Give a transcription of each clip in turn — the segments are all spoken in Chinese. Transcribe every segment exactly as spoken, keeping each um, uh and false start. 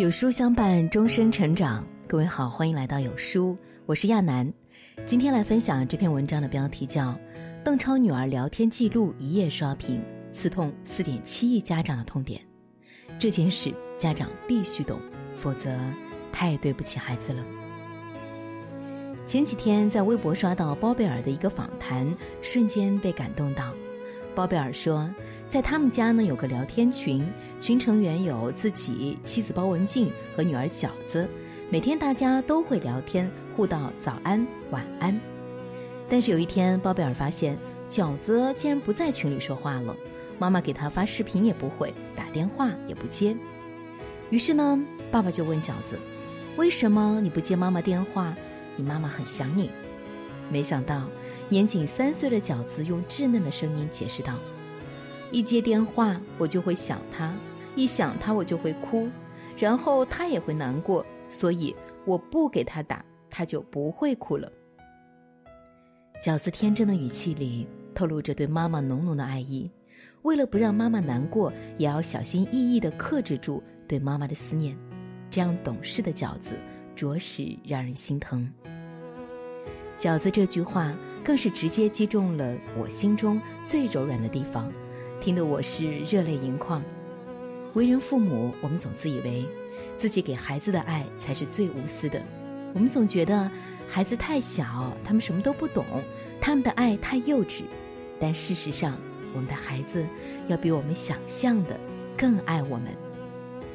有书相伴，终身成长。各位好，欢迎来到有书，我是亚楠。今天来分享这篇文章的标题叫《邓超女儿聊天记录一夜刷屏，刺痛 四点七 亿家长的痛点》。这件事家长必须懂，否则太对不起孩子了。前几天在微博刷到包贝尔的一个访谈，瞬间被感动到。包贝尔说，在他们家呢有个聊天群，群成员有自己、妻子包文婧和女儿饺子，每天大家都会聊天，互道早安、晚安。但是有一天，包贝尔发现饺子竟然不在群里说话了，妈妈给他发视频也不回，打电话也不接。于是呢，爸爸就问饺子，为什么你不接妈妈电话？你妈妈很想你。没想到，年仅三岁的饺子用稚嫩的声音解释道，一接电话我就会想他，一想他我就会哭，然后他也会难过，所以我不给他打，他就不会哭了。饺子天真的语气里透露着对妈妈浓浓的爱意，为了不让妈妈难过，也要小心翼翼地克制住对妈妈的思念。这样懂事的饺子着实让人心疼。饺子这句话更是直接击中了我心中最柔软的地方，听得我是热泪盈眶。为人父母，我们总自以为自己给孩子的爱才是最无私的，我们总觉得孩子太小，他们什么都不懂，他们的爱太幼稚。但事实上，我们的孩子要比我们想象的更爱我们，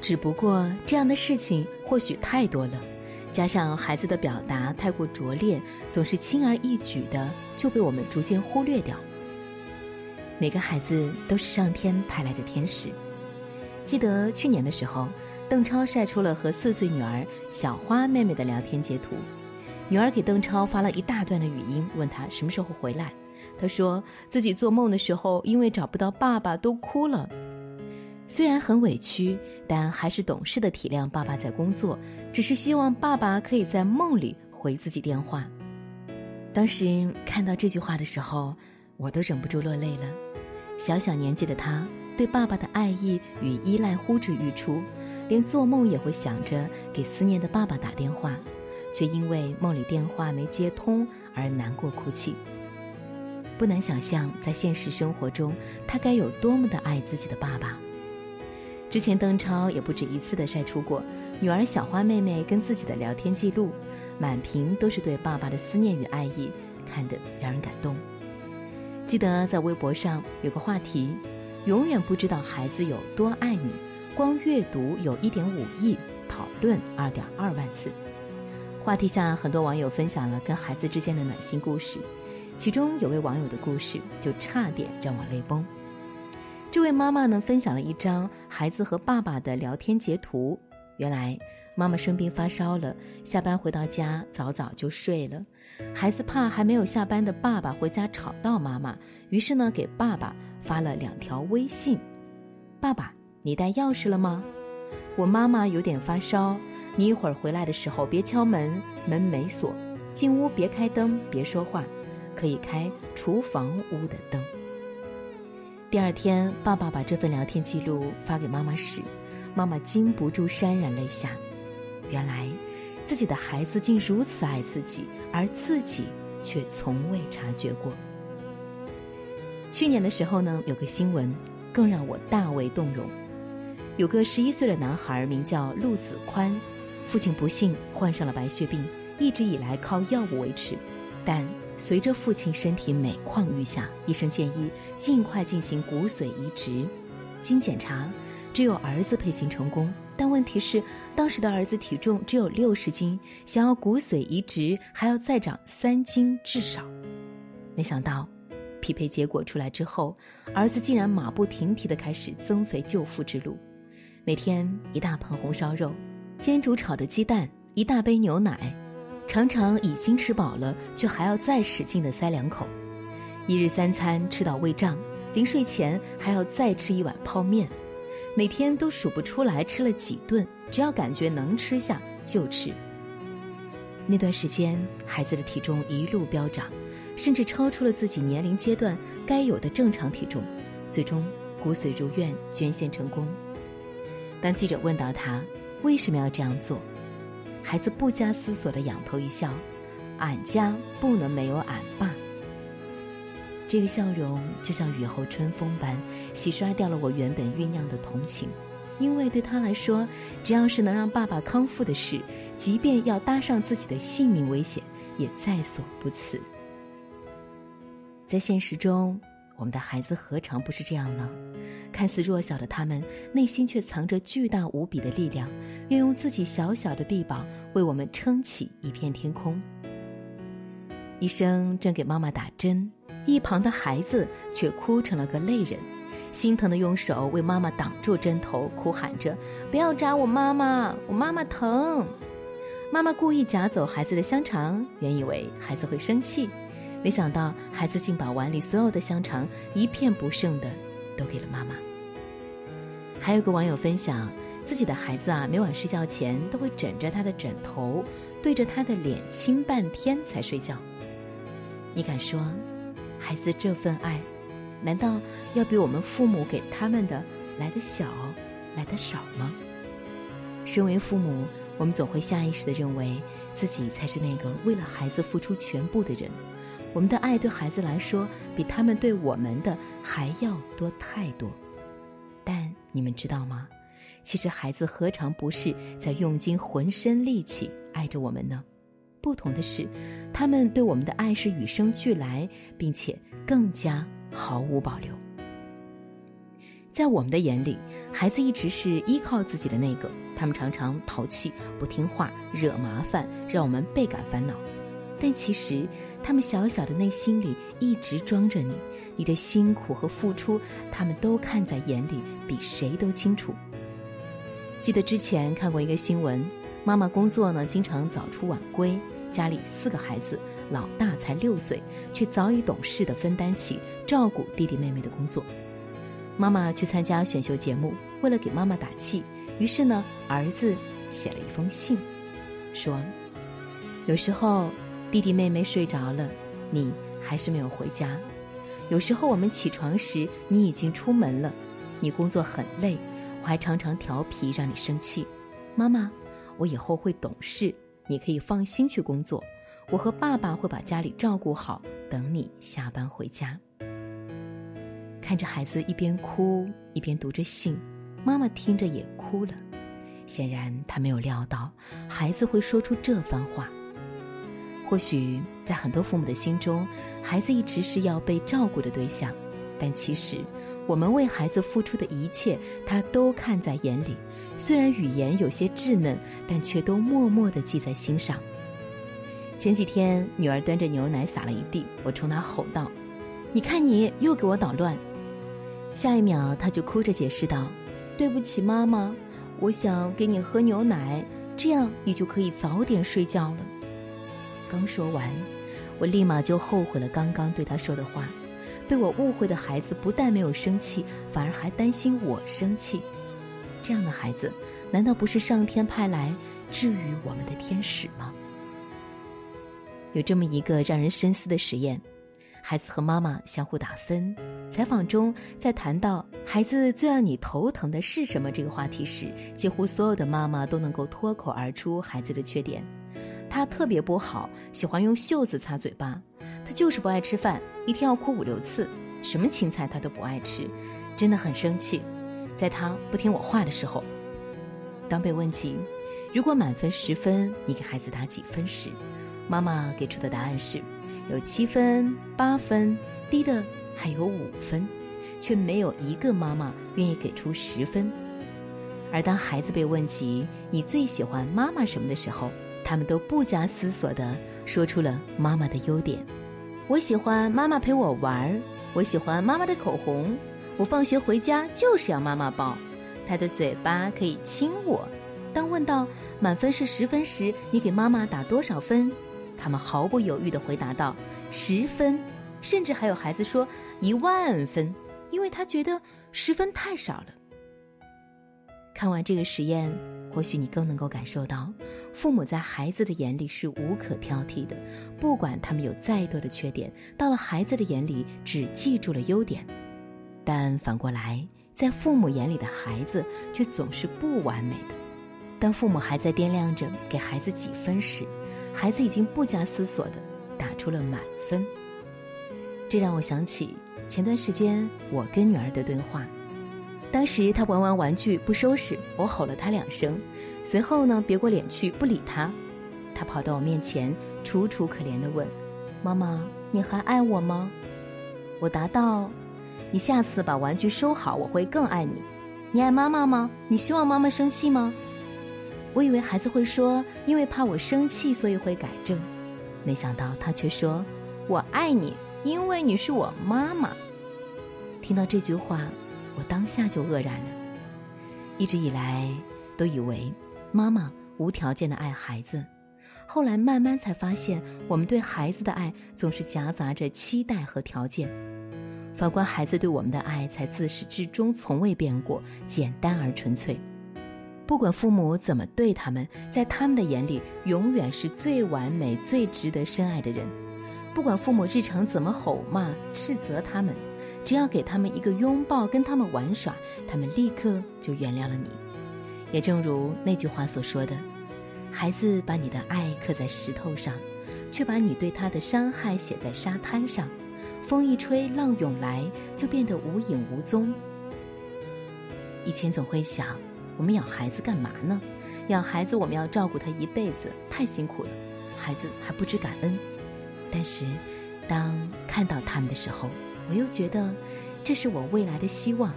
只不过这样的事情或许太多了，加上孩子的表达太过拙劣，总是轻而易举的就被我们逐渐忽略掉。每个孩子都是上天派来的天使。记得去年的时候，邓超晒出了和四岁女儿小花妹妹的聊天截图，女儿给邓超发了一大段的语音，问他什么时候回来。她说自己做梦的时候，因为找不到爸爸都哭了。虽然很委屈，但还是懂事的体谅爸爸在工作，只是希望爸爸可以在梦里回自己电话。当时看到这句话的时候，我都忍不住落泪了。小小年纪的他，对爸爸的爱意与依赖呼之欲出，连做梦也会想着给思念的爸爸打电话，却因为梦里电话没接通而难过哭泣。不难想象，在现实生活中，他该有多么的爱自己的爸爸。之前邓超也不止一次的晒出过女儿小花妹妹跟自己的聊天记录，满屏都是对爸爸的思念与爱意，看得让人感动。记得在微博上有个话题，永远不知道孩子有多爱你，光阅读有 一点五亿，讨论 二点二万次。话题下很多网友分享了跟孩子之间的暖心故事，其中有位网友的故事就差点让我泪崩。这位妈妈呢分享了一张孩子和爸爸的聊天截图，原来妈妈生病发烧了，下班回到家早早就睡了，孩子怕还没有下班的爸爸回家吵到妈妈，于是呢给爸爸发了两条微信，爸爸你带钥匙了吗？我妈妈有点发烧，你一会儿回来的时候别敲门，门没锁，进屋别开灯，别说话，可以开厨房屋的灯。第二天爸爸把这份聊天记录发给妈妈时，妈妈禁不住潸然泪下，原来自己的孩子竟如此爱自己，而自己却从未察觉过。去年的时候呢，有个新闻更让我大为动容。有个十一岁的男孩名叫陆子宽，父亲不幸患上了白血病，一直以来靠药物维持，但随着父亲身体每况愈下，医生建议尽快进行骨髓移植。经检查，只有儿子配型成功，但问题是当时的儿子体重只有六十斤，想要骨髓移植还要再长三斤至少。没想到匹配结果出来之后，儿子竟然马不停蹄地开始增肥救父之路，每天一大盆红烧肉，煎煮炒的鸡蛋，一大杯牛奶，常常已经吃饱了，却还要再使劲地塞两口，一日三餐吃到胃胀，临睡前还要再吃一碗泡面，每天都数不出来吃了几顿，只要感觉能吃下就吃。那段时间，孩子的体重一路飙涨，甚至超出了自己年龄阶段该有的正常体重，最终骨髓如愿捐献成功。当记者问到他为什么要这样做？孩子不加思索地仰头一笑，俺家不能没有俺爸。这个笑容就像雨后春风般，洗刷掉了我原本酝酿的同情。因为对他来说，只要是能让爸爸康复的事，即便要搭上自己的性命危险，也在所不辞。在现实中，我们的孩子何尝不是这样呢？看似弱小的他们，内心却藏着巨大无比的力量，愿用自己小小的臂膀为我们撑起一片天空。医生正给妈妈打针，一旁的孩子却哭成了个泪人，心疼地用手为妈妈挡住针头，哭喊着：不要扎我妈妈，我妈妈疼。妈妈故意夹走孩子的香肠，原以为孩子会生气，没想到孩子竟把碗里所有的香肠一片不剩的都给了妈妈。还有个网友分享，自己的孩子啊，每晚睡觉前都会枕着他的枕头，对着他的脸亲半天才睡觉。你敢说孩子这份爱难道要比我们父母给他们的来得小来得少吗？身为父母，我们总会下意识地认为自己才是那个为了孩子付出全部的人，我们的爱对孩子来说比他们对我们的还要多太多。但你们知道吗？其实孩子何尝不是在用尽浑身力气爱着我们呢？不同的是，他们对我们的爱是与生俱来，并且更加毫无保留。在我们的眼里，孩子一直是依靠自己的那个，他们常常淘气、不听话、惹麻烦，让我们倍感烦恼。但其实他们小小的内心里一直装着你，你的辛苦和付出他们都看在眼里，比谁都清楚。记得之前看过一个新闻，妈妈工作呢，经常早出晚归，家里四个孩子，老大才六岁，却早已懂事地分担起照顾弟弟妹妹的工作。妈妈去参加选秀节目，为了给妈妈打气，于是呢，儿子写了一封信，说：有时候弟弟妹妹睡着了，你还是没有回家；有时候我们起床时，你已经出门了，你工作很累，我还常常调皮让你生气。妈妈，我以后会懂事，你可以放心去工作，我和爸爸会把家里照顾好，等你下班回家。看着孩子一边哭一边读着信，妈妈听着也哭了。显然她没有料到孩子会说出这番话。或许在很多父母的心中，孩子一直是要被照顾的对象，但其实我们为孩子付出的一切他都看在眼里，虽然语言有些稚嫩，但却都默默地记在心上。前几天女儿端着牛奶洒了一地，我冲她吼道：你看你又给我捣乱。下一秒她就哭着解释道：对不起妈妈，我想给你喝牛奶，这样你就可以早点睡觉了。刚说完，我立马就后悔了刚刚对她说的话，被我误会的孩子不但没有生气，反而还担心我生气。这样的孩子难道不是上天派来治愈我们的天使吗？有这么一个让人深思的实验，孩子和妈妈相互打分，采访中在谈到孩子最让你头疼的是什么这个话题时，几乎所有的妈妈都能够脱口而出孩子的缺点。他特别不好，喜欢用袖子擦嘴巴，他就是不爱吃饭，一天要哭五六次，什么青菜他都不爱吃，真的很生气，在他不听我话的时候。当被问起如果满分十分你给孩子打几分时，妈妈给出的答案是有七分八分，低的还有五分，却没有一个妈妈愿意给出十分。而当孩子被问起你最喜欢妈妈什么的时候，他们都不加思索地说出了妈妈的优点。我喜欢妈妈陪我玩，我喜欢妈妈的口红，我放学回家就是要妈妈抱，她的嘴巴可以亲我。当问到满分是十分时，你给妈妈打多少分？他们毫不犹豫地回答道：十分。甚至还有孩子说一万分，因为他觉得十分太少了。看完这个实验，或许你更能够感受到，父母在孩子的眼里是无可挑剔的，不管他们有再多的缺点，到了孩子的眼里只记住了优点。但反过来，在父母眼里的孩子却总是不完美的。当父母还在掂量着给孩子几分时，孩子已经不加思索地打出了满分。这让我想起前段时间我跟女儿的对话。当时她玩完玩具不收拾，我吼了她两声，随后呢别过脸去不理她。她跑到我面前楚楚可怜地问，妈妈你还爱我吗？我答道，你下次把玩具收好，我会更爱你。你爱妈妈吗？你希望妈妈生气吗？我以为孩子会说因为怕我生气所以会改正，没想到他却说，我爱你，因为你是我妈妈。听到这句话，我当下就愕然了。一直以来都以为妈妈无条件的爱孩子，后来慢慢才发现，我们对孩子的爱总是夹杂着期待和条件，反观孩子对我们的爱才自始至终从未变过，简单而纯粹。不管父母怎么对他们，在他们的眼里永远是最完美最值得深爱的人。不管父母日常怎么吼骂斥责他们，只要给他们一个拥抱，跟他们玩耍，他们立刻就原谅了你。也正如那句话所说的，孩子把你的爱刻在石头上，却把你对他的伤害写在沙滩上，风一吹浪涌来，就变得无影无踪。以前总会想，我们养孩子干嘛呢？养孩子我们要照顾他一辈子，太辛苦了，孩子还不知感恩。但是当看到他们的时候，我又觉得这是我未来的希望，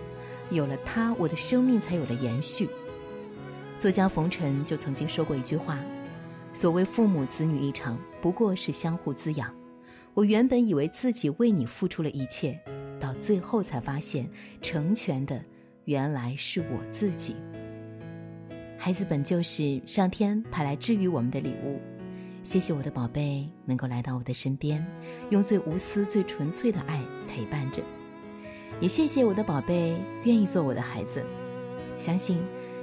有了他，我的生命才有了延续。作家冯晨就曾经说过一句话，所谓父母子女一场，不过是相互滋养。我原本以为自己为你付出了一切，到最后才发现，成全的原来是我自己。孩子本就是上天派来治愈我们的礼物。谢谢我的宝贝能够来到我的身边，用最无私最纯粹的爱陪伴着。也谢谢我的宝贝愿意做我的孩子。相信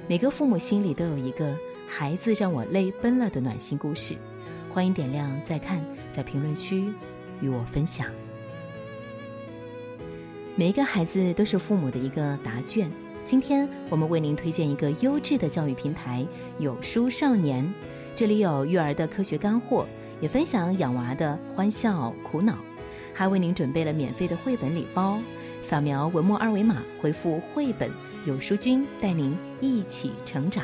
每个父母心里都有一个孩子让我泪奔了的暖心故事，欢迎点亮再看，在评论区与我分享。每一个孩子都是父母的一个答卷，今天我们为您推荐一个优质的教育平台，有书少年，这里有育儿的科学干货，也分享养娃的欢笑苦恼，还为您准备了免费的绘本礼包。扫描文末二维码回复绘本，有书君带您一起成长。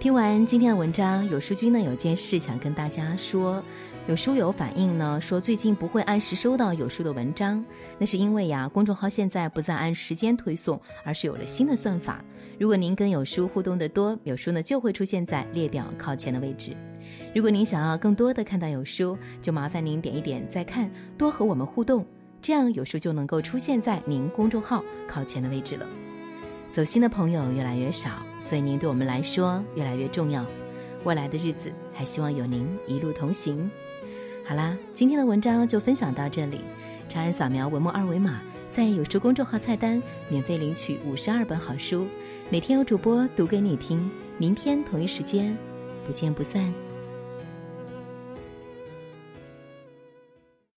听完今天的文章，有书君呢有件事想跟大家说。有书友反映呢说，最近不会按时收到有书的文章，那是因为呀公众号现在不再按时间推送，而是有了新的算法。如果您跟有书互动的多，有书呢就会出现在列表靠前的位置。如果您想要更多的看到有书，就麻烦您点一点再看，多和我们互动，这样有书就能够出现在您公众号靠前的位置了。走心的朋友越来越少，所以您对我们来说越来越重要。未来的日子还希望有您一路同行。好啦，今天的文章就分享到这里。长按扫描文末二维码，在有书公众号菜单免费领取五十二本好书，每天有主播读给你听。明天同一时间，不见不散。